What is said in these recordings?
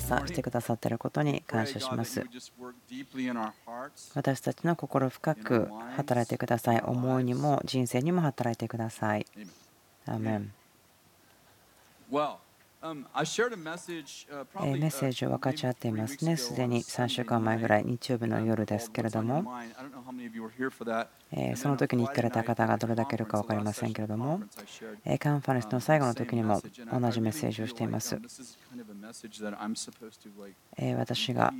今朝してくださっていることに感謝します。私たちの心深く働いてください。思いにも人生にも働いてください。アーメン。メッセージを分かち合っていますね。すでに3週間前ぐらい、日曜日の夜ですけれども、その時に行かれた方がどれだけいるか分かりませんけれども、カンファレンスの最後の時にも同じメッセージをしています。私が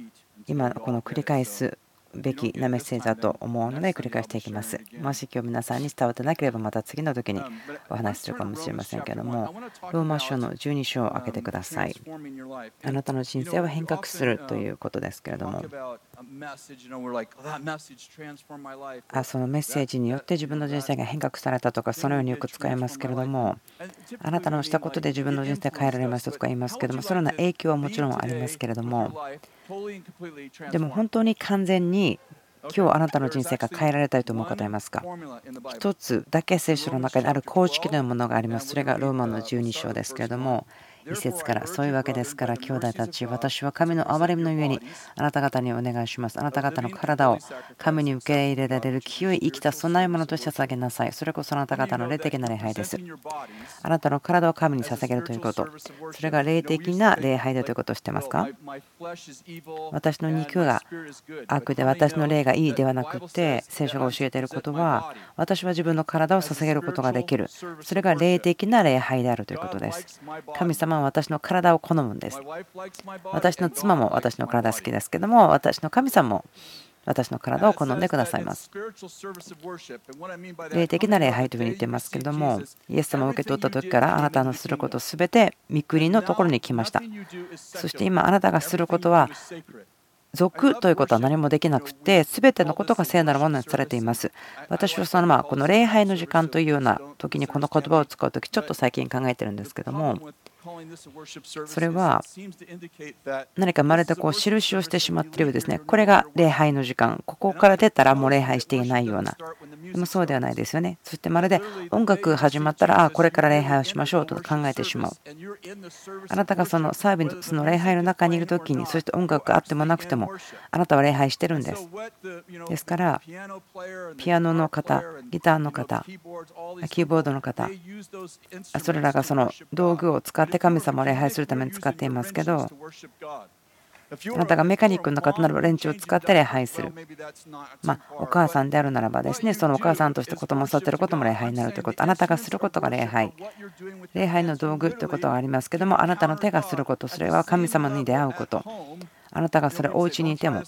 今この繰り返すべきなメッセージだと思うので繰り返していきます。もし今日皆さんに伝わってなければまた次の時にお話しするかもしれませんけれども、ローマ書の12章を開けてください。あなたの人生は変革するということですけれども、そのメッセージによって自分の人生が変革されたとか、そのようによく使いますけれども、あなたのしたことで自分の人生変えられましたとか言いますけれども、そのような影響はもちろんありますけれども、でも本当に完全に今日あなたの人生が変えられたいと思う方いますか？一つだけ聖書の中にある公式のものがあります。それがローマの12章ですけれども、一節から、そういうわけですから兄弟たち、私は神の憐れみのゆえにあなた方にお願いします。あなた方の体を神に受け入れられる清い生きた備え物として捧げなさい。それこそあなた方の霊的な礼拝です。あなたの体を神に捧げるということ、それが霊的な礼拝だということを知ってますか？私の肉が悪で私の霊がいいではなくて、聖書が教えていることは、私は自分の体を捧げることができる、それが霊的な礼拝であるということです。神様私の体を好むんです。私の妻も私の体好きですけども、私の神様も私の体を好んでくださいます。霊的な礼拝というふうに言ってますけども、イエス様を受け取った時からあなたのすることすべて御国のところに来ました。そして今あなたがすることは、属ということは何もできなくて、全てのことが聖なるものにされています。私はそのこの礼拝の時間というような時にこの言葉を使う時、ちょっと最近考えてるんですけども、それは何かまるで印をしてしまっているようですね。これが礼拝の時間、ここから出たらもう礼拝していないような、でもそうではないですよね。そしてまるで音楽始まったら、これから礼拝をしましょうと考えてしまう。あなたがそのサービスの礼拝の中にいる時に、そして音楽があってもなくても、あなたは礼拝してるんです。ですからピアノの方、ギターの方、キーボードの方、それらがその道具を使って神様を礼拝するために使っていますけど、あなたがメカニックの方ならばレンチを使って礼拝する、お母さんであるならばですね、そのお母さんとして子供を育てることも礼拝になるということ、あなたがすることが礼拝、礼拝の道具ということはありますけども、あなたの手がすること、それは神様に出会うこと、あなたがそれお家にいても、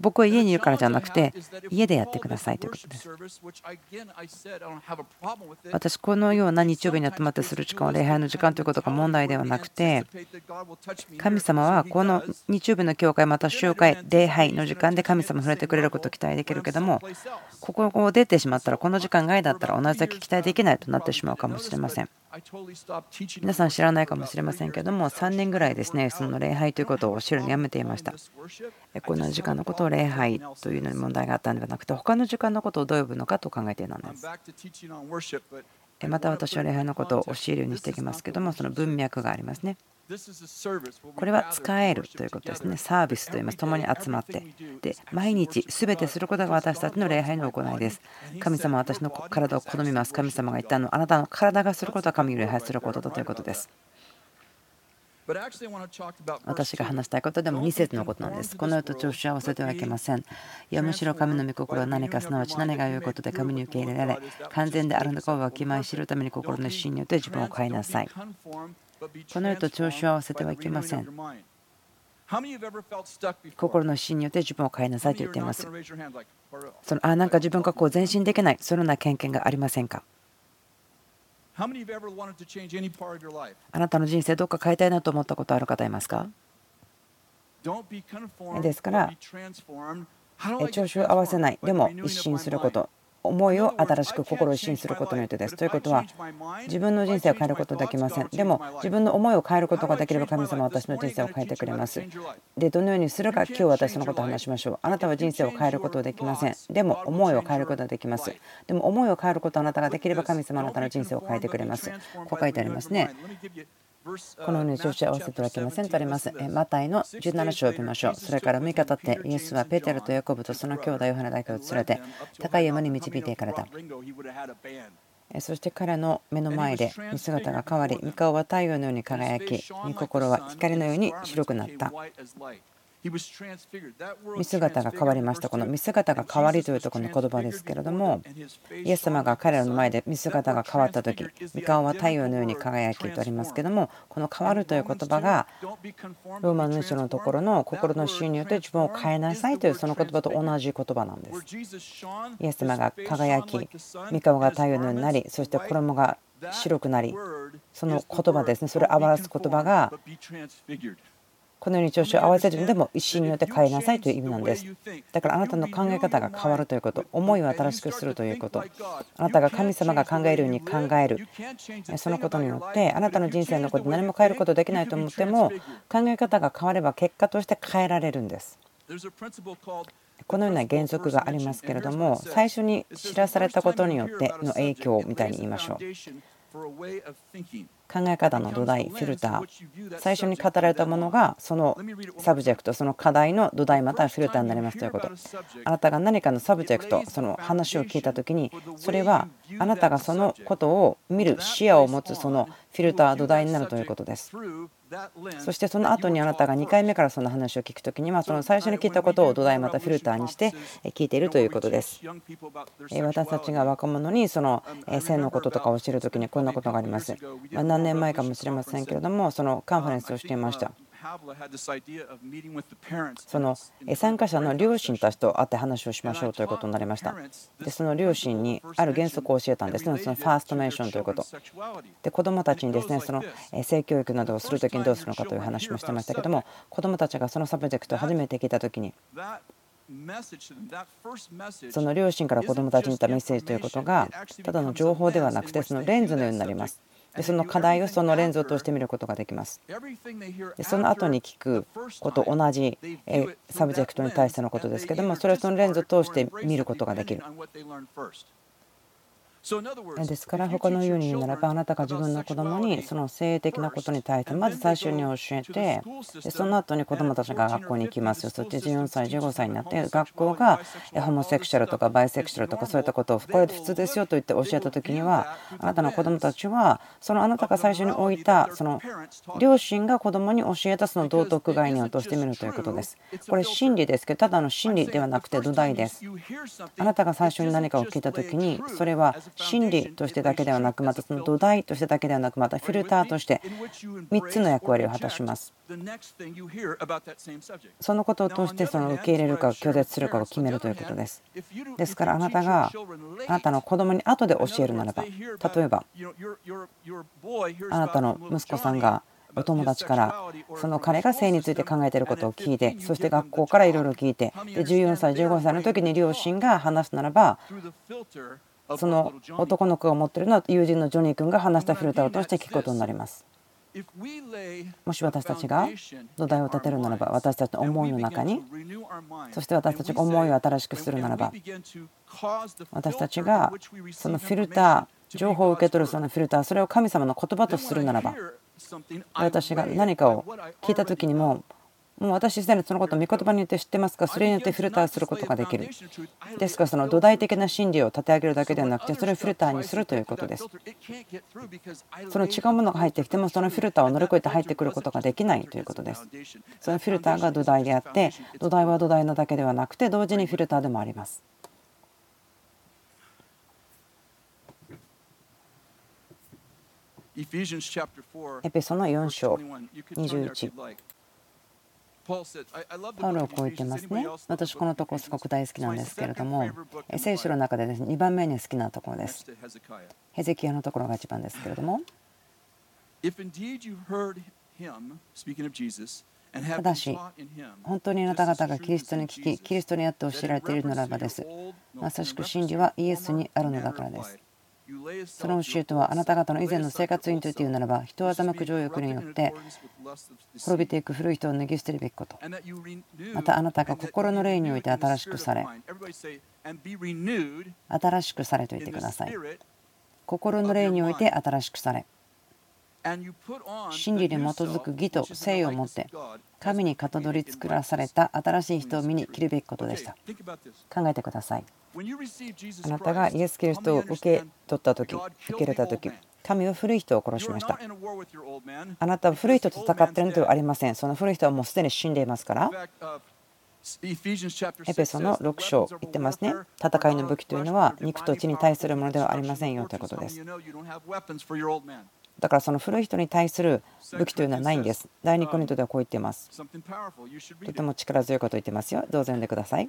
僕は家にいるからじゃなくて家でやってくださいということです。私このような日曜日に集まってする時間は礼拝の時間ということが問題ではなくて、神様はこの日曜日の教会また集会礼拝の時間で神様触れてくれることを期待できるけども、ここを出てしまったら、この時間外だったら同じだけ期待できないとなってしまうかもしれません。皆さん知らないかもしれませんけれども、3年ぐらいですね、その礼拝ということを知るのやめていました。この時間のことを礼拝というのに問題があったのではなくて、他の時間のことをどう呼ぶのかと考えていたんです。また私は礼拝のことを教えるようにしていきますけども、その文脈がありますね。これは使えるということですね。サービスといいます。共に集まってで毎日全てすることが私たちの礼拝の行いです。神様は私の体を好みます。神様が言ったあなたの体がすることは神を礼拝することだということです。私が話したいことでも2節のことなんです。この世と調子を合わせてはいけません。いやむしろ神の御心は何か、すなわち何が良いことで神に受け入れられ完全であるのかをわきまえ知るために心の心によって自分を変えなさい。この世と調子を合わせてはいけません。心の芯によって自分を変えなさいと言っています。なんか自分が前進できない、そのような経験がありませんか？あなたの人生どっか変えたいなと思ったことある方いますか？ですから調子を合わせない、でも一新すること、思いを新しく心を一新することによってです。ということは自分の人生を変えることはできません。でも自分の思いを変えることができれば神様は私の人生を変えてくれます。でどのようにするか、今日私そのことを話しましょう。あなたは人生を変えることはできません。でも思いを変えることはできます。でも思いを変えることはあなたができれば神様はあなたの人生を変えてくれます。こう書いてありますね。このように調子を合わせてはいけませんとあります。マタイの17章を見ましょう。それから6日経ってイエスはペテロとヤコブとその兄弟ヨハネだけを連れて高い山に導いていかれた。そして彼の目の前で御姿が変わり、御顔は太陽のように輝き、御心は光のように白くなった。見姿が変わりました。この見姿が変わりというところの言葉ですけれども、イエス様が彼らの前で見姿が変わった時、御顔は太陽のように輝きとありますけれども、この変わるという言葉がローマの2章のところの心の収入と自分を変えなさいというその言葉と同じ言葉なんです。イエス様が輝き、御顔が太陽のようになり、そして衣が白くなり、その言葉ですね、それを表す言葉がこのように調子を合わせるのでも一心によって変えなさいという意味なんです。だからあなたの考え方が変わるということ、思いを新しくするということ、あなたが神様が考えるように考える、そのことによってあなたの人生のこと、何も変えることできないと思っても考え方が変われば結果として変えられるんです。このような原則がありますけれども、最初に知らされたことによっての影響みたいに言いましょう。考え方の土台、フィルター、最初に語られたものがそのサブジェクト、その課題の土台またはフィルターになりますということ。あなたが何かのサブジェクト、その話を聞いたときに、それはあなたがそのことを見る視野を持つそのフィルター、土台になるということです。そしてその後にあなたが2回目からその話を聞くときには、その最初に聞いたことを土台またフィルターにして聞いているということです。私たちが若者にその性のこととかを教えるときにこんなことがあります。何年前かもしれませんけれども、そのカンファレンスをしていました。その参加者の両親たちと会って話をしましょうということになりました。でその両親にある原則を教えたんですね。そのファーストメンションということで、子どもたちにですね、その性教育などをするときにどうするのかという話もしてましたけども、子どもたちがそのサブジェクトを初めて聞いたときに、その両親から子どもたちに言ったメッセージということがただの情報ではなくて、そのレンズのようになります。その課題をそのレンズを通して見ることができます。その後に聞くこと同じサブジェクトに対してのことですけども、それをそのレンズを通して見ることができる。ですから他のように言うならば、あなたが自分の子どもにその性的なことに対してまず最初に教えて、その後に子どもたちが学校に行きますよ。そして14歳15歳になって学校がホモセクシャルとかバイセクシャルとかそういったことをこれ普通ですよと言って教えた時には、あなたの子どもたちはそのあなたが最初に置いたその両親が子どもに教えたその道徳概念を通してみるということです。これ真理ですけど、ただの真理ではなくて土台です。あなたが最初に何かを聞いた時に、それは真理としてだけではなく、またその土台としてだけではなく、またフィルターとして3つの役割を果たします。そのことを通してその受け入れるか拒絶するかを決めるということです。ですからあなたがあなたの子供に後で教えるならば、例えばあなたの息子さんがお友達からその彼が性について考えていることを聞いて、そして学校からいろいろ聞いて、で14歳15歳の時に両親が話すならば、その男の子が持っているのは友人のジョニー君が話したフィルターを通して聞くことになります。もし私たちが土台を立てるならば、私たちの思いの中に、そして私たちが思いを新しくするならば、私たちがそのフィルター、情報を受け取るそのフィルター、それを神様の言葉とするならば、私が何かを聞いた時にもう私自体にそのことを御言葉によって知ってますが、それによってフィルターすることができる。ですからその土台的な真理を立て上げるだけではなくて、それをフィルターにするということです。その違うものが入ってきても、そのフィルターを乗り越えて入ってくることができないということです。そのフィルターが土台であって、土台は土台なだけではなくて同時にフィルターでもあります。エペソの4章21、パウロをこう言ってますね。私このところすごく大好きなんですけれども、聖書の中で2番目に好きなところです。ヘゼキヤのところが一番ですけれども、ただし本当にあなた方がキリストに聞き、キリストにあって教えられているならばです。まさしく真理はイエスにあるのだからです。その教えとはあなた方の以前の生活について言うならば、人を欺く情欲によって滅びていく古い人を脱ぎ捨てるべきこと。またあなたが心の霊において新しくされ、新しくされと言ってください。心の霊において新しくされ、真理に基づく義と誠意をもって神にかたどり作らされた新しい人を見に着るべきことでした。考えてください。あなたがイエス・キリストを受け入れた時、神は古い人を殺しました。あなたは古い人と戦っているのではありません。その古い人はもうすでに死んでいますから。エペソの6章言ってますね。戦いの武器というのは肉と血に対するものではありませんよということです。だからその古い人に対する武器というのはないんです。第2コリントではこう言っています。とても力強いことを言ってますよ。どうぞ読んでください。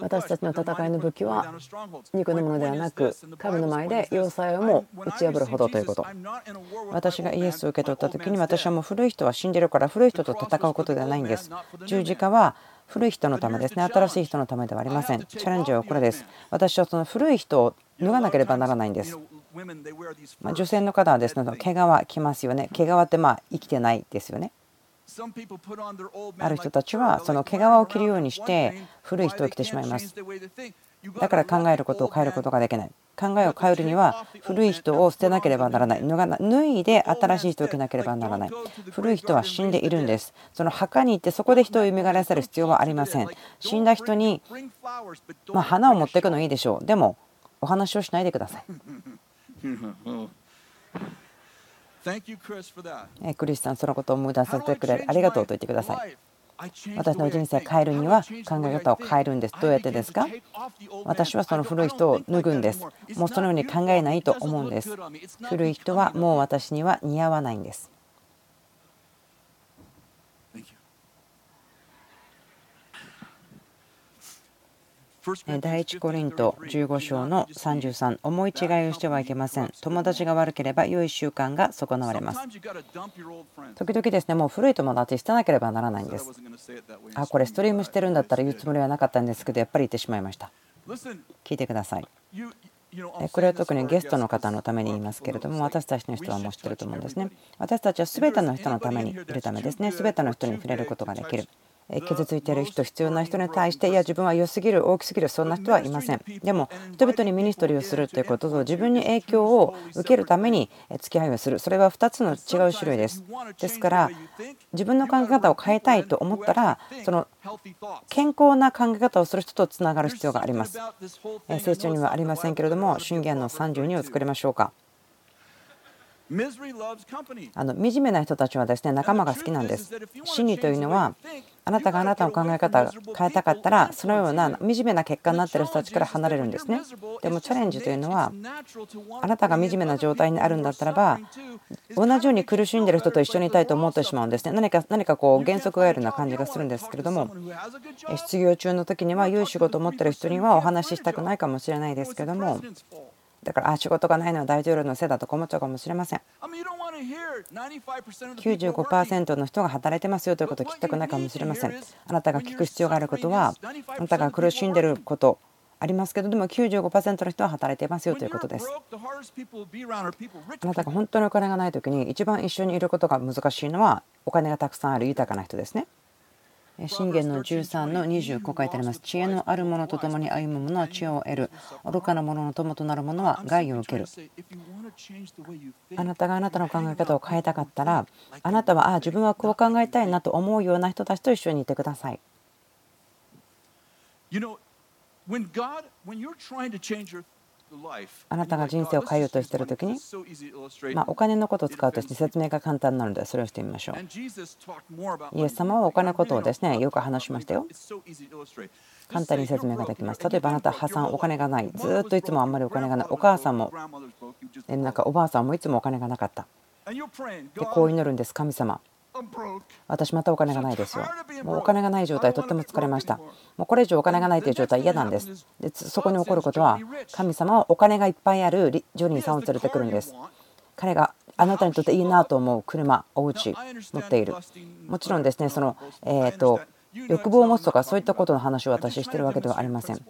私たちの戦いの武器は肉のものではなく、神の前で要塞をも打ち破るほどということ。私がイエスを受け取った時に、私はもう古い人は死んでいるから古い人と戦うことではないんです。十字架は古い人のためですね。新しい人のためではありません。チャレンジはこれです。私はその古い人を脱がなければならないんです。女性の方はですね、毛皮着ますよね。毛皮って生きてないですよね。ある人たちはその毛皮を着るようにして古い人を着てしまいます。だから考えることを変えることができない。考えを変えるには古い人を捨てなければならない。脱いで新しい人を着なければならない。古い人は死んでいるんです。その墓に行ってそこで人を蘇らせる必要はありません。死んだ人に花を持っていくのいいでしょう。でもお話をしないでください。クリスさん、そのことを思い出させてくれるありがとうと言ってください。私の人生を変えるには考え方を変えるんです。どうやってですか？私はその古い人を脱ぐんです。もうそのように考えないと思うんです。古い人はもう私には似合わないんです。第1コリント15章の33、思い違いをしてはいけません。友達が悪ければ良い習慣が損なわれます。時々ですね、もう古い友達捨てなければならないんです。これストリームしてるんだったら言うつもりはなかったんですけど、やっぱり言ってしまいました。聞いてください。これは特にゲストの方のために言いますけれども、私たちの人はもう知ってると思うんですね。私たちは全ての人のためにいるためですね。全ての人に触れることができる。傷ついている人、必要な人に対して、いや自分は良すぎる、大きすぎる、そんな人はいません。でも人々にミニストリーをするということと、自分に影響を受けるために付き合いをする、それは2つの違う種類です。ですから自分の考え方を変えたいと思ったら、その健康な考え方をする人とつながる必要があります。聖書にはありませんけれども、箴言の32を作りましょうか。惨めな人たちはですね、仲間が好きなんです。真理というのは、あなたがあなたの考え方を変えたかったら、そのような惨めな結果になっている人たちから離れるんですね。でもチャレンジというのは、あなたが惨めな状態にあるんだったらば、同じように苦しんでいる人と一緒にいたいと思ってしまうんですね。何かこう原則があるような感じがするんですけれども、失業中の時には良い仕事を持っている人にはお話ししたくないかもしれないですけども、だから仕事がないのは大統領のせいだとか思っちゃうかもしれません。95% の人が働いてますよということを聞きたくないかもしれません。あなたが聞く必要があることは、あなたが苦しんでいることありますけど、でも 95% の人は働いてますよということです。あなたが本当にお金がないときに一番一緒にいることが難しいのは、お金がたくさんある豊かな人ですね。箴言の13の20、こう書いてあります。知恵のある者と共に歩む者は知恵を得る。愚かな者の友となる者は害を受ける。あなたがあなたの考え方を変えたかったら、あなたは自分はこう考えたいなと思うような人たちと一緒にいてください。あなたが人生を変えようとしているときに、お金のことを使うとして説明が簡単なので、それをしてみましょう。イエス様はお金のことをですね、よく話しましたよ。簡単に説明ができます。例えばあなたは破産、お金がない、ずっといつもあんまりお金がない、お母さんも、なんかおばあさんもいつもお金がなかった。で、こう祈るんです。神様、私またお金がないですよ。もうお金がない状態、とっても疲れました。もうこれ以上お金がないという状態嫌なんです。で、そこに起こることは、神様はお金がいっぱいあるジョニーさんを連れてくるんです。彼があなたにとっていいなと思う車、お家持っている。もちろんですね、その欲望を持つとかそういったことの話を私しているわけではありません。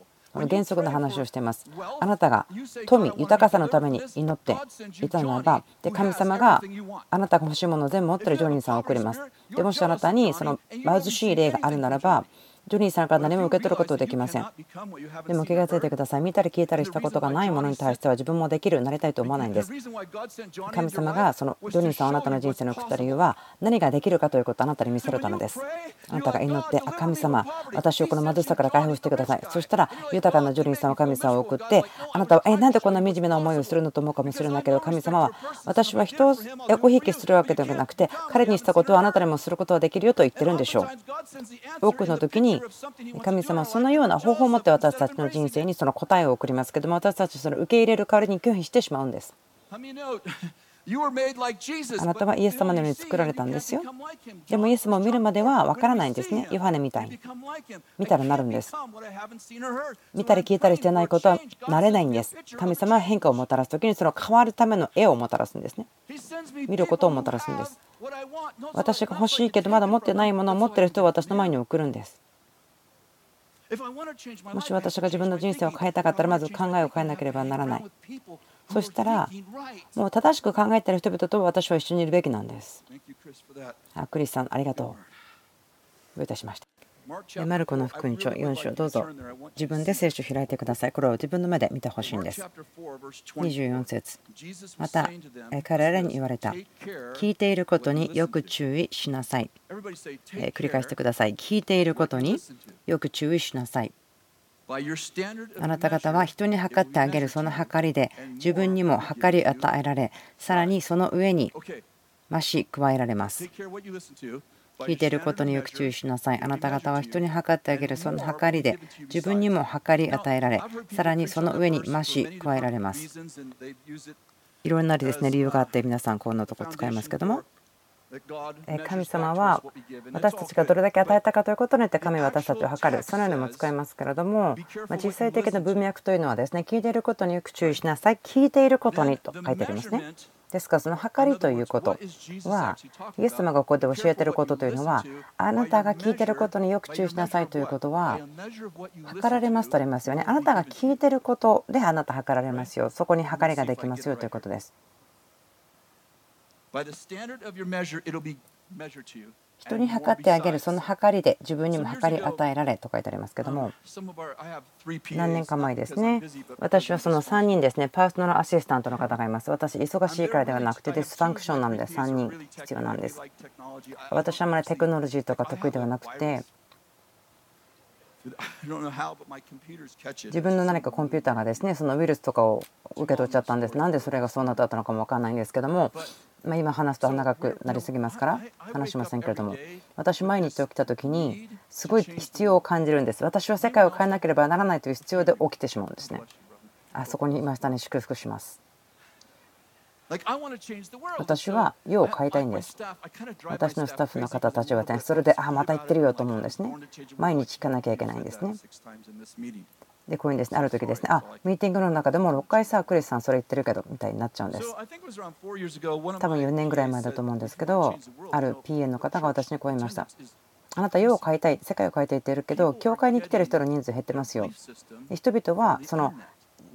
原則の話をしています。あなたが富、豊かさのために祈っていたならば、で神様があなたが欲しいものを全部持っているジョニーさんを送ります。でもしあなたにその貧しい例があるならば、ジョニーさんから何も受け取ることはできません。でも気がついてください。見たり聞いたりしたことがないものに対しては自分もできるようになりたいと思わないんです。神様がそのジョニーさんをあなたの人生に送った理由は何ができるかということをあなたに見せるためです。あなたが祈って、神様、私をこの貧しさから解放してください。そしたら豊かなジョニーさんを神様を送って、あなたはなんでこんな惨めな思いをするのと思うかもしれないけど、神様は私は人をお引きするわけではなくて、彼にしたことをあなたにもすることはできるよと言ってるんでしょう。多くの時に神様はそのような方法を持って私たちの人生にその答えを送りますけども、私たちそれを受け入れる代わりに拒否してしまうんです。あなたはイエス様のように作られたんですよ。でもイエス様を見るまでは分からないんですね。ヨハネみたいに見たらなるんです。見たり聞いたりしてないことはなれないんです。神様は変化をもたらす時にその変わるための絵をもたらすんですね。見ることをもたらすんです。私が欲しいけどまだ持ってないものを持ってる人を私の前に送るんです。もし私が自分の人生を変えたかったら、まず考えを変えなければならない。そしたらもう正しく考えている人々と私は一緒にいるべきなんです。クリスさん、ありがとう。どういたしました。マルコの福音書4章、どうぞ自分で聖書を開いてください。これを自分の目で見てほしいんです。24節、また彼らに言われた。聞いていることによく注意しなさい。繰り返してください。聞いていることによく注意しなさい。あなた方は人に測ってあげるその測りで自分にも測り与えられ、さらにその上に増し加えられます。聞いていることによく注意しなさい。あなた方は人に測ってあげるその測りで自分にも測り与えられ、さらにその上に増し加えられます。いろんなですね理由があって、皆さんこんなとこ使いますけども、神様は私たちがどれだけ与えたかということによって神は私たちを測る、そのようにも使いますけれども、実際的な文脈というのはですね、聞いていることによく注意しなさい、聞いていることにと書いてありますね。ですからその計りということは、イエス様がここで教えていることというのは、あなたが聞いていることによく注意しなさいということは、計られますとありますよね。あなたが聞いていることであなた計られますよ。そこに計りができますよということです。人に測ってあげるその測りで自分にも測り与えられと書いてありますけども、何年か前ですね、私はその3人ですね、パーソナルアシスタントの方がいます。私忙しいからではなくてディスファンクションなので3人必要なんです。私はあまりテクノロジーとか得意ではなくて、自分の何かコンピューターがですねそのウイルスとかを受け取っちゃったんです。なんでそれがそうなったのかも分かんないんですけども、今話すと長くなりすぎますから話しませんけれども、私毎日起きた時にすごい必要を感じるんです。私は世界を変えなければならないという必要で起きてしまうんですね。あそこにいましたね。祝福します。私は世を変えたいんです。私のスタッフの方たちはそれでまた言ってるよと思うんですね。毎日聞かなきゃいけないんですね。でこういうですね、ある時ですね、ミーティングの中でも6回さ、クリスさんそれ言ってるけどみたいになっちゃうんです。多分4年ぐらい前だと思うんですけど、ある PA の方が私にこう言いました。あなた世を変えたい、世界を変えていってるけど教会に来てる人の人数減ってますよ。人々はその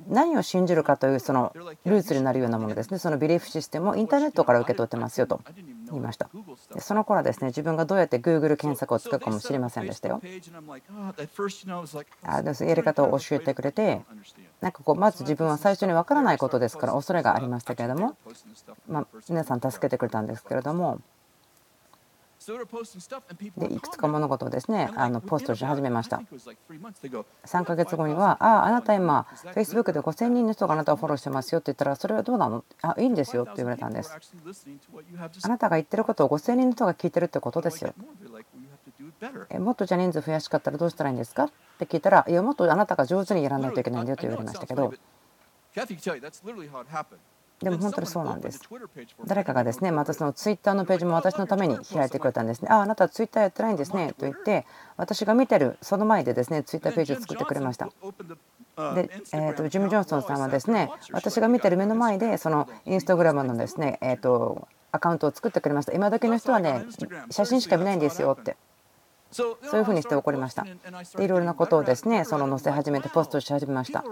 何を信じるかというそのルーツになるようなものですね、そのビリーフシステムをインターネットから受け取ってますよと言いました。でその頃はですね、自分がどうやって Google 検索を使うかも知りませんでしたよ。やり方を教えてくれて、なんかこうまず自分は最初に分からないことですから恐れがありましたけれども、皆さん助けてくれたんですけれども、でいくつか物事をですねポストし始めました。3ヶ月後にはあなた今 Facebook で5000人の人があなたをフォローしてますよって言ったら、それはどうなの、いいんですよって言われたんです。あなたが言ってることを5000人の人が聞いてるってことですよ。もっとじゃ人数増やしかったらどうしたらいいんですかって聞いたら、いやもっとあなたが上手にやらないといけないんだよと言われましたけど、でも本当にそうなんです。誰かがですねまたそのツイッターのページも私のために開いてくれたんですね。あなたツイッターやってないんですねと言って、私が見てるその前でですねツイッターページを作ってくれました。でジム・ジョンソンさんはですね、私が見てる目の前でそのインスタグラムのですねアカウントを作ってくれました。今時の人はね写真しか見ないんですよって、そういうふうにして起こりました。でいろいろなことをですねその載せ始めてポストし始めました。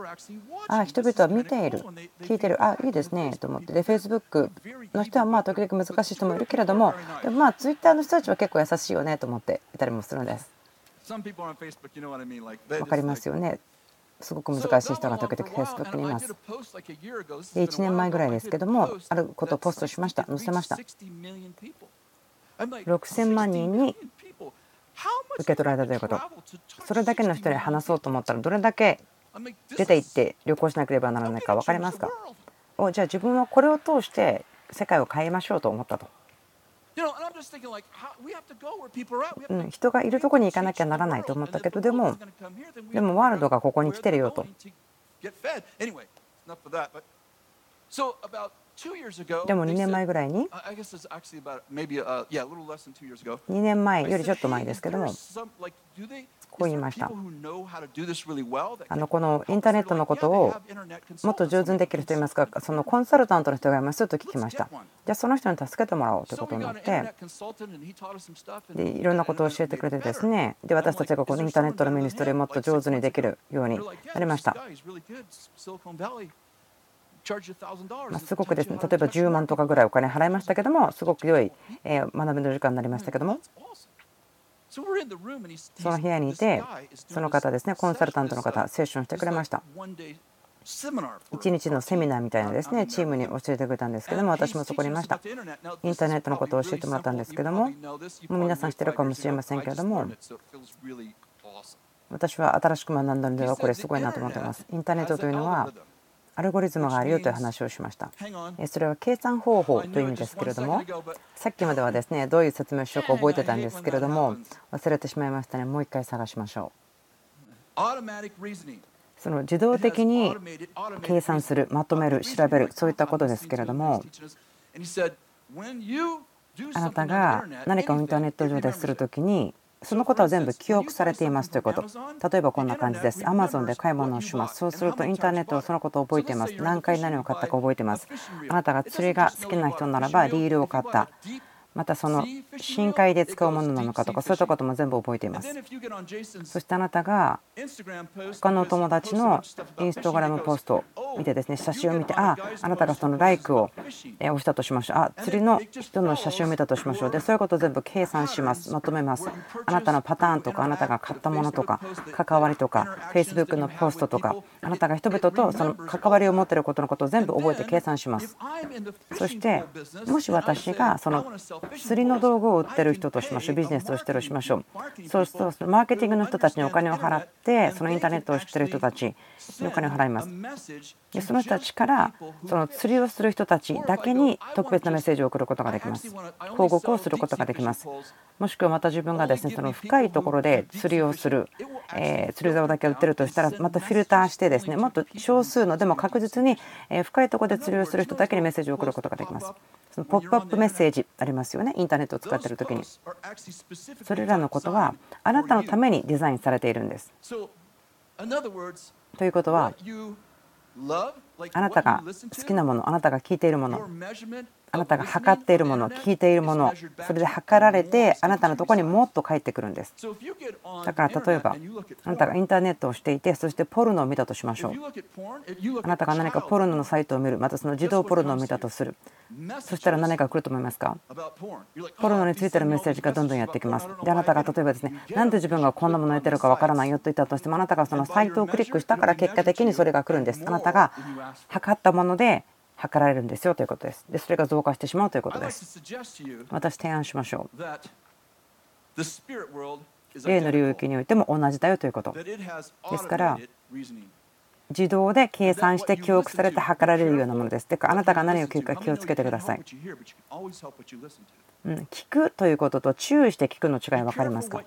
人々は見ている、聞いている、いいですねと思って、で Facebook の人は時々難しい人もいるけれども、でもTwitter の人たちは結構優しいよねと思っていたりもするんです。分かりますよね。すごく難しい人が時々 Facebook にいます。で1年前ぐらいですけども、あることをポストしました、載せました。6000万人に受け取られたということ。それだけの人に話そうと思ったらどれだけ出て行って旅行しなければならないか分かりますか。じゃあ自分はこれを通して世界を変えましょうと思ったと。人がいるところに行かなきゃならないと思ったけど、でもワールドがここに来てるよと。でも2年前ぐらいに、2年前よりちょっと前ですけども、こう言いました。このインターネットのことをもっと上手にできる人いますか。そのコンサルタントの人がいますと聞きました。じゃあその人に助けてもらおうということになって、でいろんなことを教えてくれてですね、で私たちがこのインターネットのミニストリーをもっと上手にできるようになりました。すごくですね、例えば10万とかぐらいお金払いましたけども、すごく良い学びの時間になりましたけども、その部屋にいて、その方ですね、コンサルタントの方、セッションしてくれました。1日のセミナーみたいなですね、チームに教えてくれたんですけども、私もそこにいました。インターネットのことを教えてもらったんですけども、もう皆さん知ってるかもしれませんけれども、私は新しく学んだのではこれすごいなと思ってます。インターネットというのはアルゴリズムがあるよという話をしました。それは計算方法という意味ですけれども、さっきまではですね、どういう説明をしようか覚えてたんですけれども忘れてしまいましたね。もう一回探しましょう。その自動的に計算する、まとめる、調べる、そういったことですけれども、あなたが何かをインターネット上でするときにそのことは全部記憶されていますということ。例えばこんな感じです。 Amazon で買い物をします。そうするとインターネットはそのことを覚えています。何回何を買ったか覚えています。あなたが釣りが好きな人ならばリールを買った、またその深海で使うものなのかとか、そういったことも全部覚えています。そしてあなたが他のお友達のインスタグラムポストを見てですね、写真を見て、あなたがそのライクを押したとしましょう。釣りの人の写真を見たとしましょう。でそういうことを全部計算します、まとめます。あなたのパターンとか、あなたが買ったものとか、関わりとか、 Facebook のポストとか、あなたが人々とその関わりを持っていることのことを全部覚えて計算します。そしてもし私がその釣りの道具を売ってる人としましょう。ビジネスをしてるとしましょう。そうするとマーケティングの人たちにお金を払って、そのインターネットを知ってる人たちにお金を払います。でその人たちからその釣りをする人たちだけに特別なメッセージを送ることができます。報告をすることができます。もしくはまた自分がですね、その深いところで釣りをする、釣り竿だけ売ってるとしたら、またフィルターしてですね、もっと少数のでも確実に深いところで釣りをする人だけにメッセージを送ることができます。そのポップアップメッセージありますよね、インターネットを使っているときに。それらのことはあなたのためにデザインされているんです。ということは、あなたが好きなもの、あなたが聞いているもの、あなたが測っているもの、聞いているもの、それで測られてあなたのところにもっと返ってくるんです。だから例えばあなたがインターネットをしていて、そしてポルノを見たとしましょう。あなたが何かポルノのサイトを見る、またその自動ポルノを見たとする。そしたら何が来ると思いますか。ポルノについてのメッセージがどんどんやってきます。であなたが例えばですね、なんで自分がこんなものやってるかわからないよと言ったとしても、あなたがそのサイトをクリックしたから結果的にそれが来るんです。あなたが測ったもので測られるんですよということです。でそれが増加してしまうということです。私提案しましょう。例の領域においても同じだよということですから、自動で計算して記憶されて測られるようなものです。であなたが何を聞くか気をつけてください。聞くということと注意して聞くの違い分かりますか。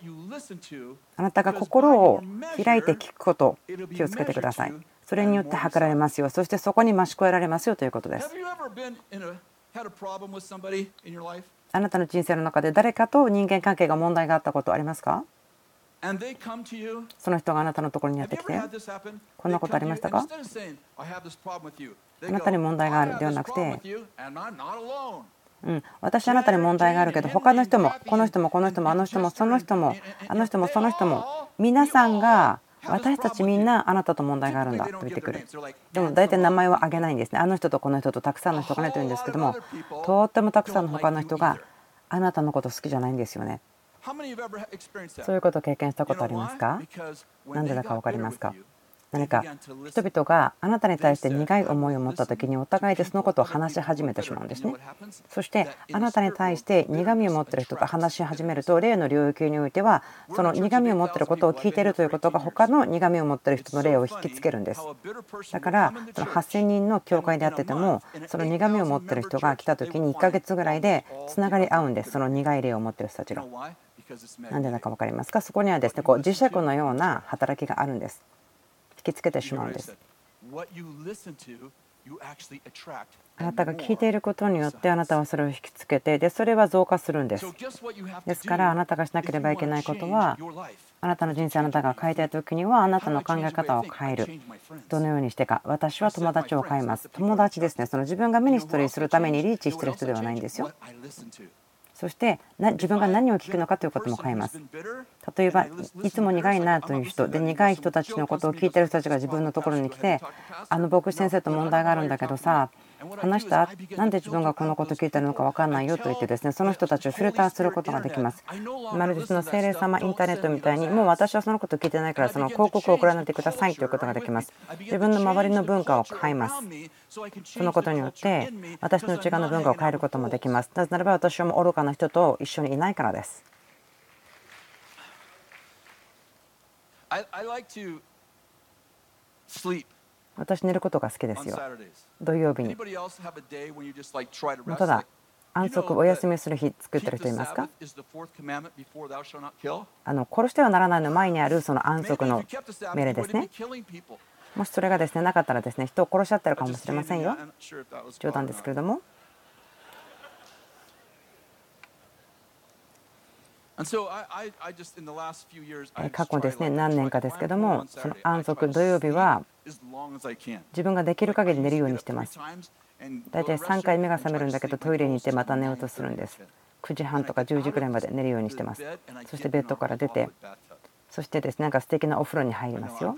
あなたが心を開いて聞くこと、気をつけてください。それによって測られますよ。そしてそこに増し加えられますよということです。あなたの人生の中で誰かと人間関係が問題があったことありますか。その人があなたのところにやってきて、こんなことありましたか。あなたに問題があるではなくて、私あなたに問題があるけど、他の人もこの人もこの人もあの人もその人もあの人もその人も、皆さんが、私たちみんなあなたと問題があるんだと言ってくる。でも大体名前は挙げないんですね。あの人とこの人とたくさんの人がねと言うんですけども、とってもたくさんの他の人があなたのこと好きじゃないんですよね。そういうことを経験したことありますか？何でだか分かりますか？何か人々があなたに対して苦い思いを持った時にお互いでそのことを話し始めてしまうんですね。そしてあなたに対して苦みを持っている人が話し始めると、例の領域においてはその苦みを持っていることを聞いているということが他の苦みを持っている人の霊を引きつけるんです。だからその8000人の教会であってても、その苦みを持っている人が来た時に1ヶ月ぐらいでつながり合うんです。その苦い霊を持っている人たちが。何でだか分かりますか？そこにはですね、こう磁石のような働きがあるんです。引きつけてしまうんです。あなたが聞いていることによってあなたはそれを引きつけて、でそれは増加するんです。ですからあなたがしなければいけないことは、あなたの人生あなたが変えたい時にはあなたの考え方を変える。どのようにしてか、私は友達を変えます。友達ですね。その自分がミニストリーするためにリーチしてる人ではないんですよ。そして自分が何を聞くのかということも変えます。例えばいつも苦いなという人で、苦い人たちのことを聞いてる人たちが自分のところに来て、牧師先生と問題があるんだけどさ、話した？なんで自分がこのこと聞いてるのか分かんないよと言ってですね、その人たちをフィルターすることができます。まるでその聖霊様インターネットみたいに、もう私はそのこと聞いてないからその広告を送らないでくださいということができます。自分の周りの文化を変えます。そのことによって私の内側の文化を変えることもできます。なぜならば私はもう愚かな人と一緒にいないからです。私寝ることが好きですよ。土曜日に。ただ安息お休みする日作ってる人いますか？殺してはならないの前にあるその安息の命令ですね。もしそれがですねなかったらですね、人を殺しちゃってるかもしれませんよ。冗談ですけれども。過去ですね、何年かですけども、その安息土曜日は自分ができる限り寝るようにしてます。大体3回目が覚めるんだけど、トイレに行ってまた寝ようとするんです。9時半とか10時ぐらいまで寝るようにしてます。そしてベッドから出て、そしてですね、なんか素敵なお風呂に入りますよ。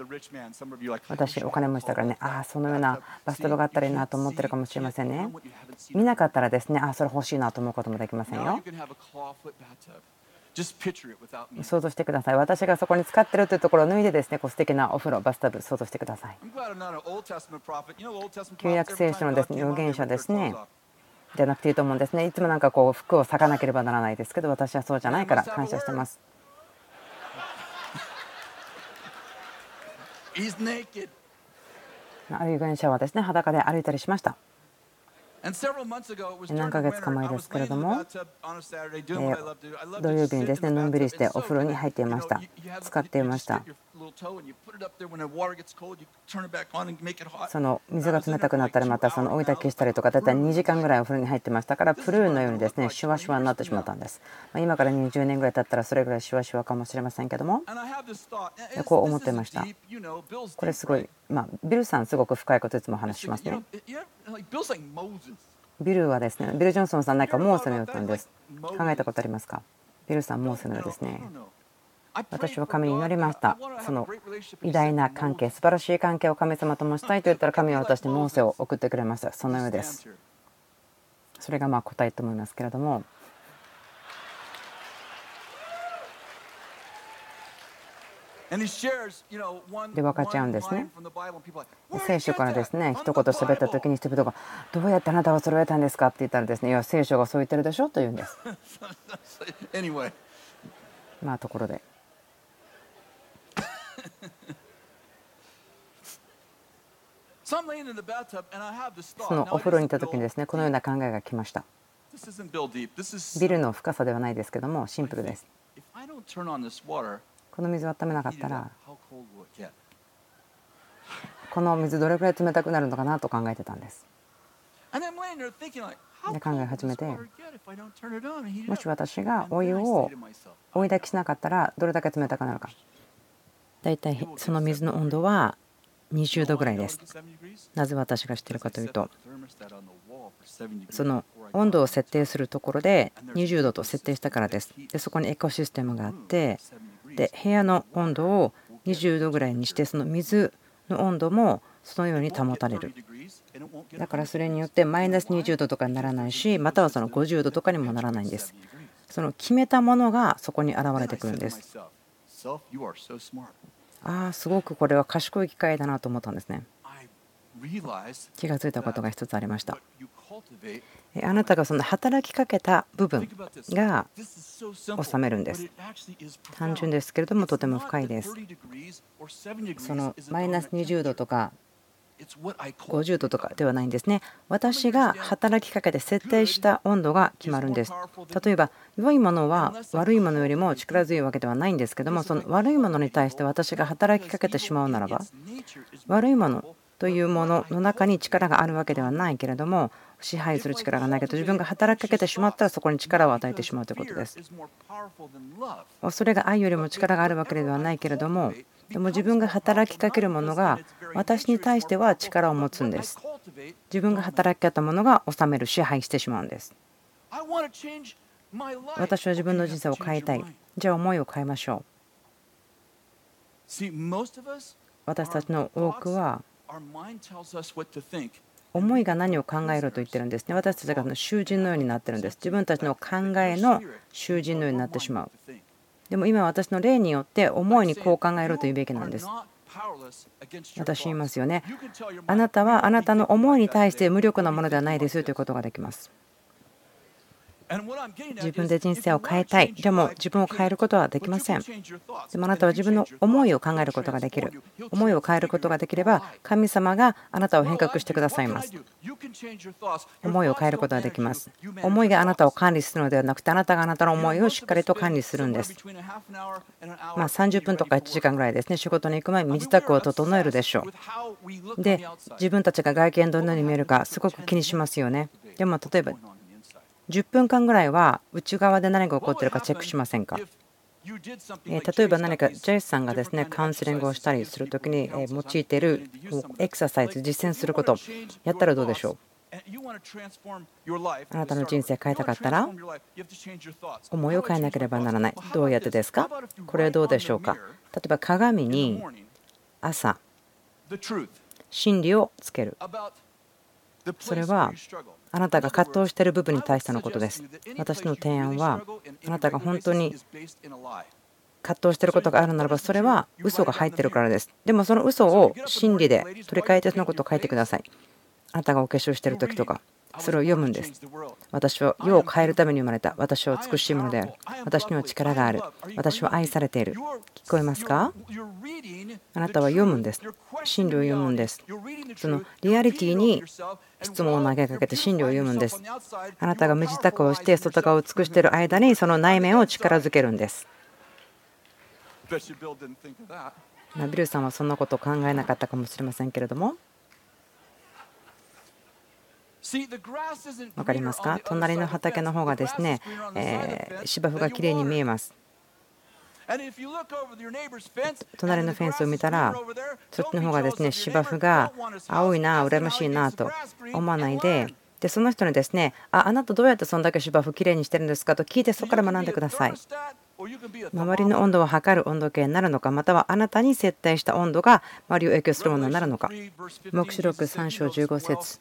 私お金持ちだからね、ああそのようなバスタブがあったらいいなと思ってるかもしれませんね。見なかったらですね、ああそれ欲しいなと思うこともできませんよ。想像してください。私がそこに使ってるというところを脱いでですね、こう素敵なお風呂バスタブ想像してください。旧約聖書のですね預言者ですねじゃなくていいと思うんですね。いつもなんかこう服を裂かなければならないですけど、私はそうじゃないから感謝してます。ある預言者はですね裸で歩いたりしました。何ヶ月か前ですけれども、土曜日にですねのんびりしてお風呂に入っていました。使っていました。その水が冷たくなったらまたその追い焚きしたりとか、だいたい2時間ぐらいお風呂に入ってましたから、プルーンのようにですねシュワシュワになってしまったんです。今から20年ぐらい経ったらそれぐらいシュワシュワかもしれませんけども、こう思ってました。これすごい、ビルさんすごく深いこといつも話しますね。ビルはですね、ビル・ジョンソンさんなんかモーセのようなんです。考えたことありますか？ビルさんモーセのようですね。私は神に祈りました。その偉大な関係、素晴らしい関係を神様ともしたいと言ったら、神は私にモーセを送ってくれました。そのようです。それが答えと思いますけれども、で分かっちゃうんですね。聖書からですね一言喋った時に人々が「どうやってあなたはそれを得たんですか？」って言ったらですね「いや聖書がそう言ってるでしょ」と言うんです。ところでそのお風呂にいた時にですねこのような考えが来ました。ビルの深さではないですけども、シンプルです。この水を温めなかったらこの水どれくらい冷たくなるのかなと考えてたんです。で考え始めて、もし私がお湯を追いだきしなかったらどれだけ冷たくなるか。だいたいその水の温度は20度ぐらいです。なぜ私が知ってるかというと、その温度を設定するところで20度と設定したからです。でそこにエコシステムがあって、で部屋の温度を20度ぐらいにして、その水の温度もそのように保たれる。だからそれによってマイナス20度とかにならないし、またはその50度とかにもならないんです。その決めたものがそこに現れてくるんです。すごくこれは賢い機会だなと思ったんですね。気がついたことが一つありました。あなたがその働きかけた部分が収めるんです。単純ですけれどもとても深いです。そのマイナス20度とか50度とかではないんですね。私が働きかけて設定した温度が決まるんです。例えば良いものは悪いものよりも力強いわけではないんですけども、その悪いものに対して私が働きかけてしまうならば、悪いものというものの中に力があるわけではないけれども、支配する力がないけど自分が働きかけてしまったらそこに力を与えてしまうということです。それが愛よりも力があるわけではないけれども、でも自分が働きかけるものが私に対しては力を持つんです。自分が働きかけたものが治める、支配してしまうんです。私は自分の人生を変えたい。じゃあ思いを変えましょう。私たちの多くは思いが何を考えろと言ってるんですね。私たちが囚人のようになってるんです。自分たちの考えの囚人のようになってしまう。でも今私の霊によって思いにこう考えろと言うべきなんです。私言いますよね。あなたはあなたの思いに対して無力なものではないですということができます。自分で人生を変えたい。でも自分を変えることはできません。でもあなたは自分の思いを考えることができる。思いを変えることができれば神様があなたを変革してくださいます。思いを変えることができます。思いがあなたを管理するのではなくて、あなたがあなたの思いをしっかりと管理するんです。30分とか1時間ぐらいですね。仕事に行く前に身支度を整えるでしょう。で、自分たちが外見どのように見えるかすごく気にしますよね。でも例えば10分間ぐらいは内側で何が起こっているかチェックしませんか。例えば何かジェイスさんがですね、カウンセリングをしたりするときに用いているエクササイズ、実践することやったらどうでしょう。あなたの人生変えたかったら思いを変えなければならない。どうやってですか。これはどうでしょうか。例えば鏡に朝真理をつける。それはあなたが葛藤している部分に対してのことです。私の提案は、あなたが本当に葛藤していることがあるならば、それは嘘が入っているからです。でもその嘘を真理で取り替えて、そのことを書いてください。あなたがお化粧している時とか、それを読むんです。私は世を変えるために生まれた。私は美しいものである。私には力がある。私は愛されている。聞こえますか。あなたは読むんです。真理を読むんです。そのリアリティに質問を投げかけて真理を読むんです。あなたが身支度をして外側を尽くしている間に、その内面を力づけるんです。ビルさんはそんなことを考えなかったかもしれませんけれども、分かりますか。隣の畑の方がですね、芝生がきれいに見えます。隣のフェンスを見たら、そっちの方がですね、芝生が青いな、羨ましいなと思わないで、でその人にですね、あなたどうやってそんだけ芝生きれいにしてるんですかと聞いて、そこから学んでください。周りの温度を測る温度計になるのか、またはあなたに設定した温度が周りを影響するものになるのか。黙示録3章15節。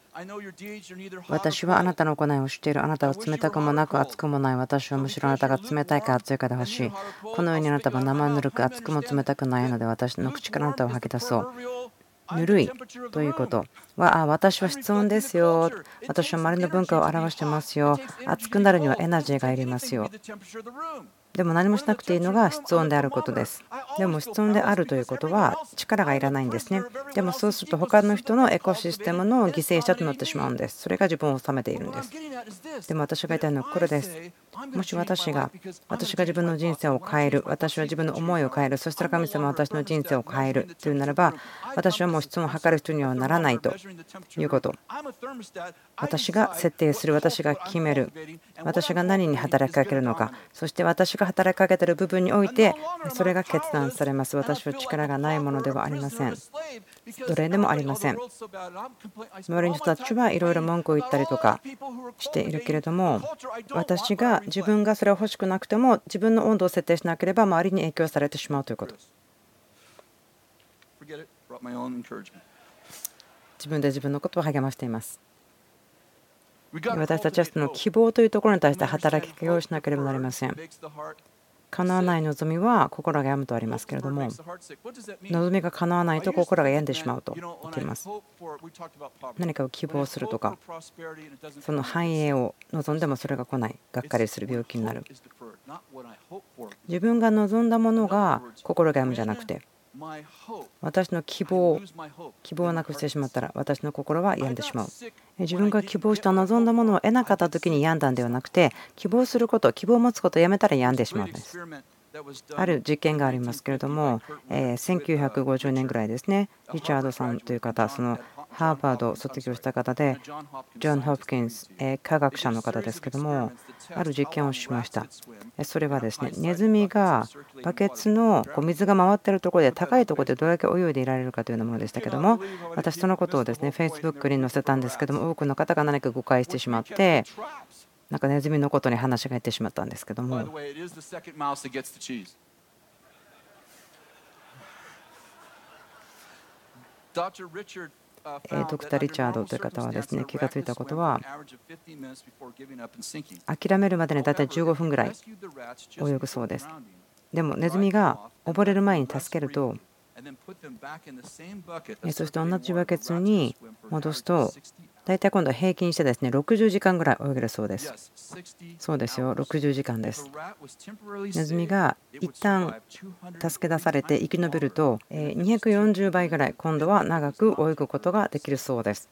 私はあなたの行いを知っている。あなたは冷たくもなく熱くもない。私はむしろあなたが冷たいか熱いかで欲しい。このようにあなたは生ぬるく熱くも冷たくないので、私の口からあなたを吐き出そう。ぬるいということは、私は室温ですよ。私は周りの文化を表してますよ。熱くなるにはエナジーがいりますよ。でも何もしなくていいのが室温であることです。でも室温であるということは力がいらないんですね。でもそうすると他の人のエコシステムの犠牲者となってしまうんです。それが自分を治めているんです。でも私が言いたいのはこれです。もし私が自分の人生を変える、私は自分の思いを変える、そしたら神様は私の人生を変えるというならば、私はもう室温を測る人にはならないということ。私が設定する、私が決める、私が何に働きかけるのか、そして私が働きかけている部分においてそれが決断されます。私は力がないものではありません。奴隷でもありません。周りの人たちはいろいろ文句を言ったりとかしているけれども、私が自分がそれを欲しくなくても自分の温度を設定しなければ周りに影響されてしまうということ。自分で自分のことを励ましています。私たちはその希望というところに対して働きかけをしなければなりません。叶わない望みは心が病むとありますけれども、望みが叶わないと心が病んでしまうと言っています。何かを希望するとか、その繁栄を望んでもそれが来ない、がっかりする、病気になる。自分が望んだものが心が病むじゃなくて、私の希望をなくしてしまったら私の心は病んでしまう。自分が希望した望んだものを得なかった時に病んだんではなくて、希望すること、希望を持つことをやめたら病んでしまうんです。ある実験がありますけれども、1950年ぐらいですね、リチャードさんという方、そのハーバードを卒業した方で、ジョン・ホプキンス科学者の方ですけども、ある実験をしました。それはですね、ネズミがバケツの水が回っているところで、高いところでどれだけ泳いでいられるかというようなものでしたけども、私そのことをですね Facebook に載せたんですけども、多くの方が何か誤解してしまって、なんかネズミのことに話がいってしまったんですけども、ドクター・リチャードという方はですね、気がついたことは、諦めるまでに大体15分ぐらい泳ぐそうです。でもネズミが溺れる前に助けると、そして同じバケツに戻すと、大体今度は平均してですね60時間ぐらい泳げるそうです。そうですよ、60時間です。ネズミが一旦助け出されて生き延びると、240倍ぐらい今度は長く泳ぐことができるそうです。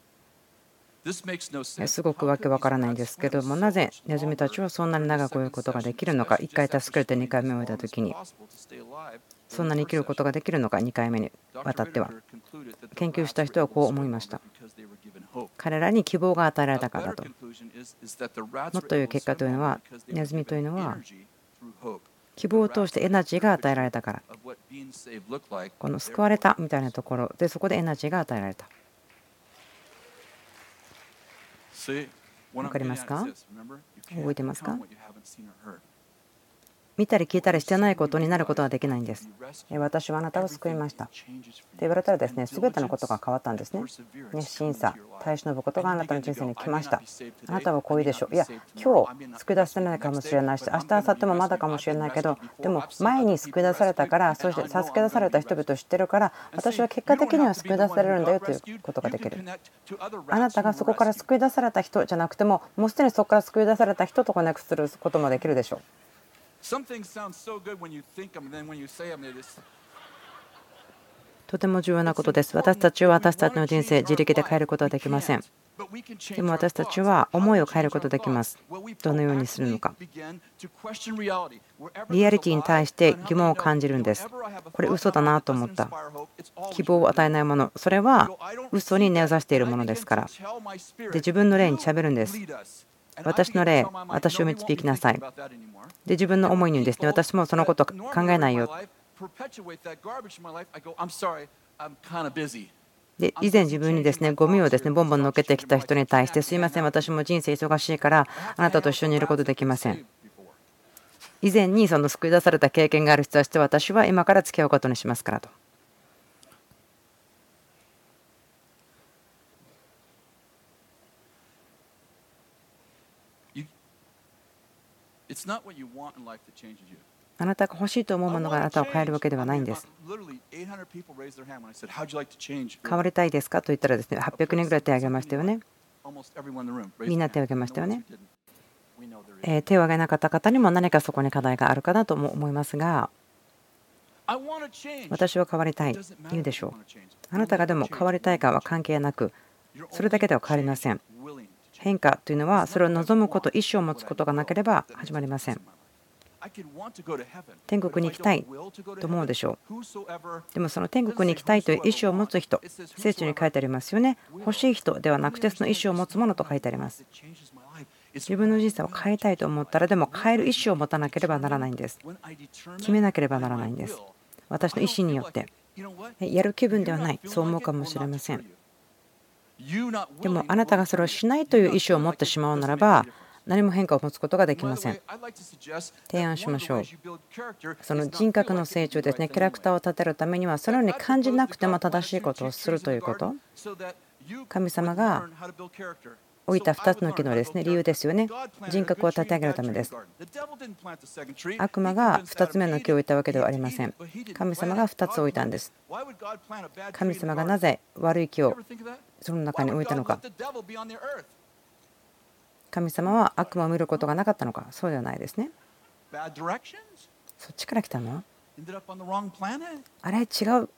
すごくわけわからないんですけども、なぜネズミたちはそんなに長く泳ぐことができるのか。1回助けると2回目泳いだ時にそんなに生きることができるのか、2回目にわたっては。研究した人はこう思いました。彼らに希望が与えられたからだと。もっという結果というのは、ネズミというのは希望を通してエナジーが与えられたから、この救われたみたいなところで、そこでエナジーが与えられた。分かりますか？覚えてますか？見たり聞いたりしてないことになることはできないんです。私はあなたを救いましたと言われたらですね、全てのことが変わったんですね。熱心さ、耐え忍ぶことがあなたの人生に来ました。あなたはこういうでしょう。いや、今日救い出せないかもしれないし、明日明後日もまだかもしれないけど、でも前に救い出されたから、そして助け出された人々を知ってるから、私は結果的には救い出されるんだよということができる。あなたがそこから救い出された人じゃなくても、もうすでにそこから救い出された人とコネクトすることもできるでしょう。とても重要なことです。私たちは私たちの人生、自力で変えることはできません。でも私たちは思いを変えることができます。どのようにするのか。リアリティに対して疑問を感じるんです。これ嘘だなと思った。希望を与えないもの、それは嘘に根を指しているものですから。で、自分の霊に喋るんです。私の霊、私を導きなさい。で、自分の思いにですね、私もそのこと考えないよ。で、以前自分にですね、ゴミをですね、ボンボン乗っけてきた人に対して、すいません、私も人生忙しいから、あなたと一緒にいることできません。以前にその救い出された経験がある人たちと、私は今から付き合うことにしますからと。あなたが欲しいと思うものがあなたを変えるわけではないんです。変わりたいですかと言ったらですね、800人ぐらい手を挙げましたよね。みんな手を挙げましたよね。手を挙げなかった方にも何かそこに課題があるかなとも思いますが、私は変わりたい言うでしょう。あなたがでも変わりたいかは関係なく、それだけでは変わりません。変化というのは、それを望むこと、意思を持つことがなければ始まりません。天国に行きたいと思うでしょう。でもその天国に行きたいという意思を持つ人、聖書に書いてありますよね。欲しい人ではなくて、その意思を持つものと書いてあります。自分の人生を変えたいと思ったら、でも変える意思を持たなければならないんです。決めなければならないんです。私の意思によって。やる気分ではない、そう思うかもしれません。でもあなたがそれをしないという意思を持ってしまうならば、何も変化を持つことができません。提案しましょう。その人格の成長ですね、キャラクターを立てるためには、そのように感じなくても正しいことをするということ。神様が置いた2つの木のですね理由ですよね。人格を立て上げるためです。悪魔が2つ目の木を置いたわけではありません。神様が2つ置いたんです。神様がなぜ悪い木をその中に置いたのか。神様は悪魔を見ることがなかったのか。そうではないですね。そっちから来たの？あれ違う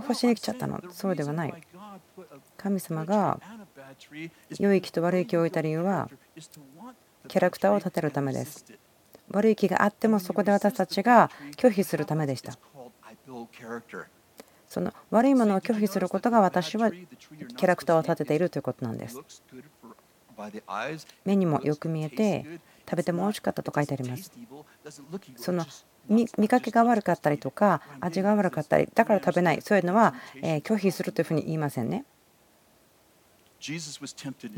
星に来ちゃったの？そうではない。神様が良い木と悪い木を置いた理由はキャラクターを立てるためです。悪い木があってもそこで私たちが拒否するためでした。その悪いものを拒否することが私はキャラクターを立てているということなんです。目にもよく見えて食べても美味しかったと書いてあります。その見かけが悪かったりとか味が悪かったりだから食べない、そういうのは拒否するというふうに言いませんね。イ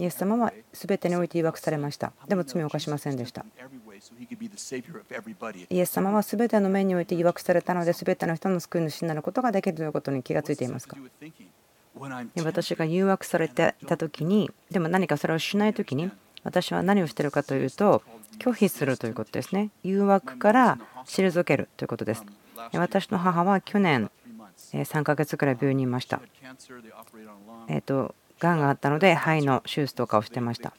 エス様は全てにおいて誘惑されました。でも罪を犯しませんでした。イエス様は全ての面において誘惑されたので全ての人の救い主になることができるということに気がついていますか。私が誘惑されていた時に、でも何かそれをしない時に私は何をしているかというと拒否するということですね。誘惑から退けるということです。私の母は去年3ヶ月くらい病院にいました。がんがあったので肺の手術とかをしてました。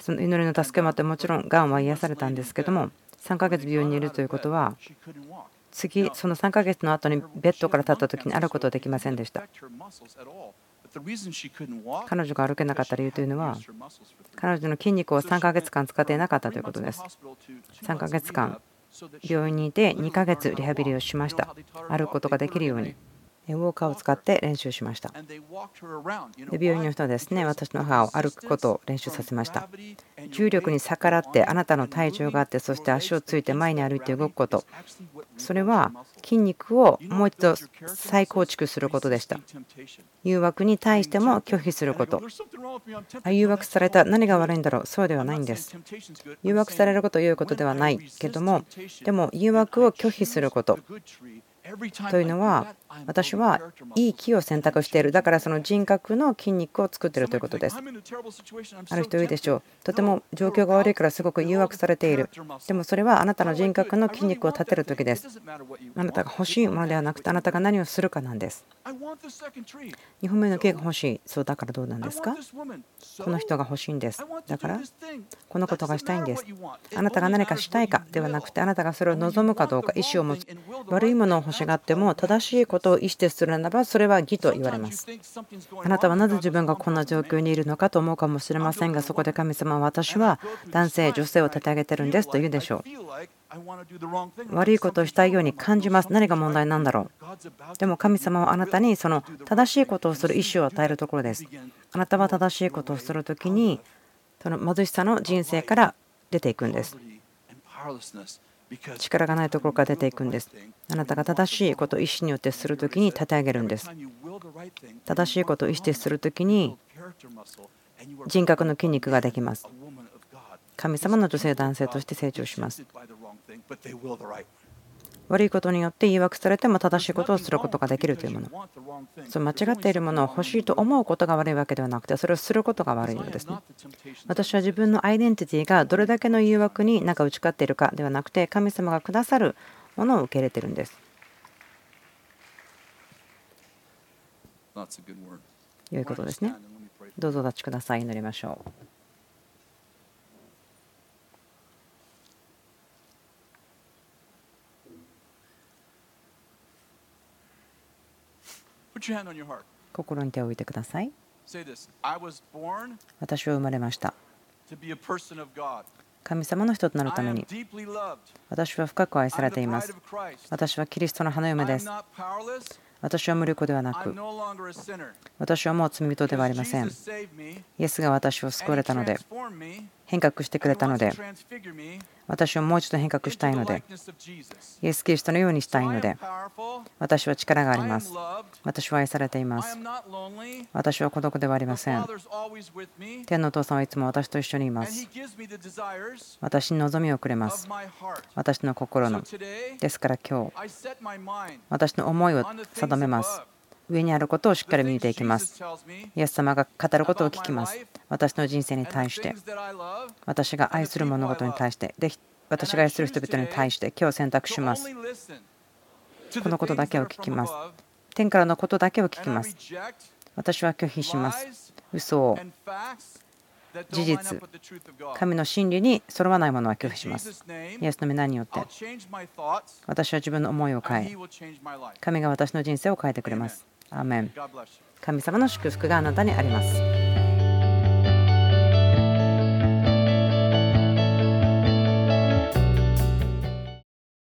その祈りの助けもあってもちろんがんは癒されたんですけども、3ヶ月病院にいるということは次その3ヶ月の後にベッドから立った時に歩くことはできませんでした。彼女が歩けなかった理由というのは彼女の筋肉を3ヶ月間使っていなかったということです。3ヶ月間病院にいて2ヶ月リハビリをしました。歩くことができるようにウォーカーを使って練習しました。病院の人はですね、私の母を歩くことを練習させました。重力に逆らってあなたの体重があって、そして足をついて前に歩いて動くこと、それは筋肉をもう一度再構築することでした。誘惑に対しても拒否すること。誘惑された、何が悪いんだろう、そうではないんです。誘惑されることを言うことではないけども、でも誘惑を拒否することというのは私はいい木を選択している、だからその人格の筋肉を作っているということです。ある人いいでしょう、とても状況が悪いからすごく誘惑されている。でもそれはあなたの人格の筋肉を立てる時です。あなたが欲しいものではなくてあなたが何をするかなんです。2本目の木が欲しい、そうだからどうなんですか。この人が欲しいんです、だからこのことがしたいんです。あなたが何かしたいかではなくてあなたがそれを望むかどうか、意思を持つ。悪いものを欲しがっても正しいことを意思でするならばそれは義と言われます。あなたはなぜ自分がこんな状況にいるのかと思うかもしれませんが、そこで神様は私は男性女性を立て上げてるんですと言うでしょう。悪いことをしたいように感じます。何が問題なんだろう。でも神様はあなたにその正しいことをする意思を与えるところです。あなたは正しいことをするときにその貧しさの人生から出ていくんです。力がないところから出ていくんです。あなたが正しいことを意思によってするときに立て上げるんです。正しいことを意思でするときに人格の筋肉ができます。神様の女性男性として成長します。悪いことによって誘惑されても正しいことをすることができるというもの。その間違っているものを欲しいと思うことが悪いわけではなくて、それをすることが悪いのですね。私は自分のアイデンティティがどれだけの誘惑に打ち勝っているかではなくて、神様がくださるものを受け入れているんです。良いことですね。どうぞお立ちください。祈りましょう。心に手を置いてください。私は生まれました。神様の人となるために。私は深く愛されています。私はキリストの花嫁です。私は無力ではなく、私はもう罪人ではありません。イエスが私を救われたので、変革してくれたので、私をもう一度変革したいので、イエス・キリストのようにしたいので、私は力があります。私は愛されています。私は孤独ではありません。天のお父さんはいつも私と一緒にいます。私に望みをくれます。私の心の。ですから今日、私の思いを定めます。上にあることをしっかり見ていきます。イエス様が語ることを聞きます。私の人生に対して、私が愛する物事に対して、で私が愛する人々に対して、今日選択します。このことだけを聞きます。天からのことだけを聞きます。私は拒否します。嘘を、事実、神の真理にそろわないものは拒否します。イエスの皆によって私は自分の思いを変え、神が私の人生を変えてくれます。アーメン。神様の祝福があなたにあります。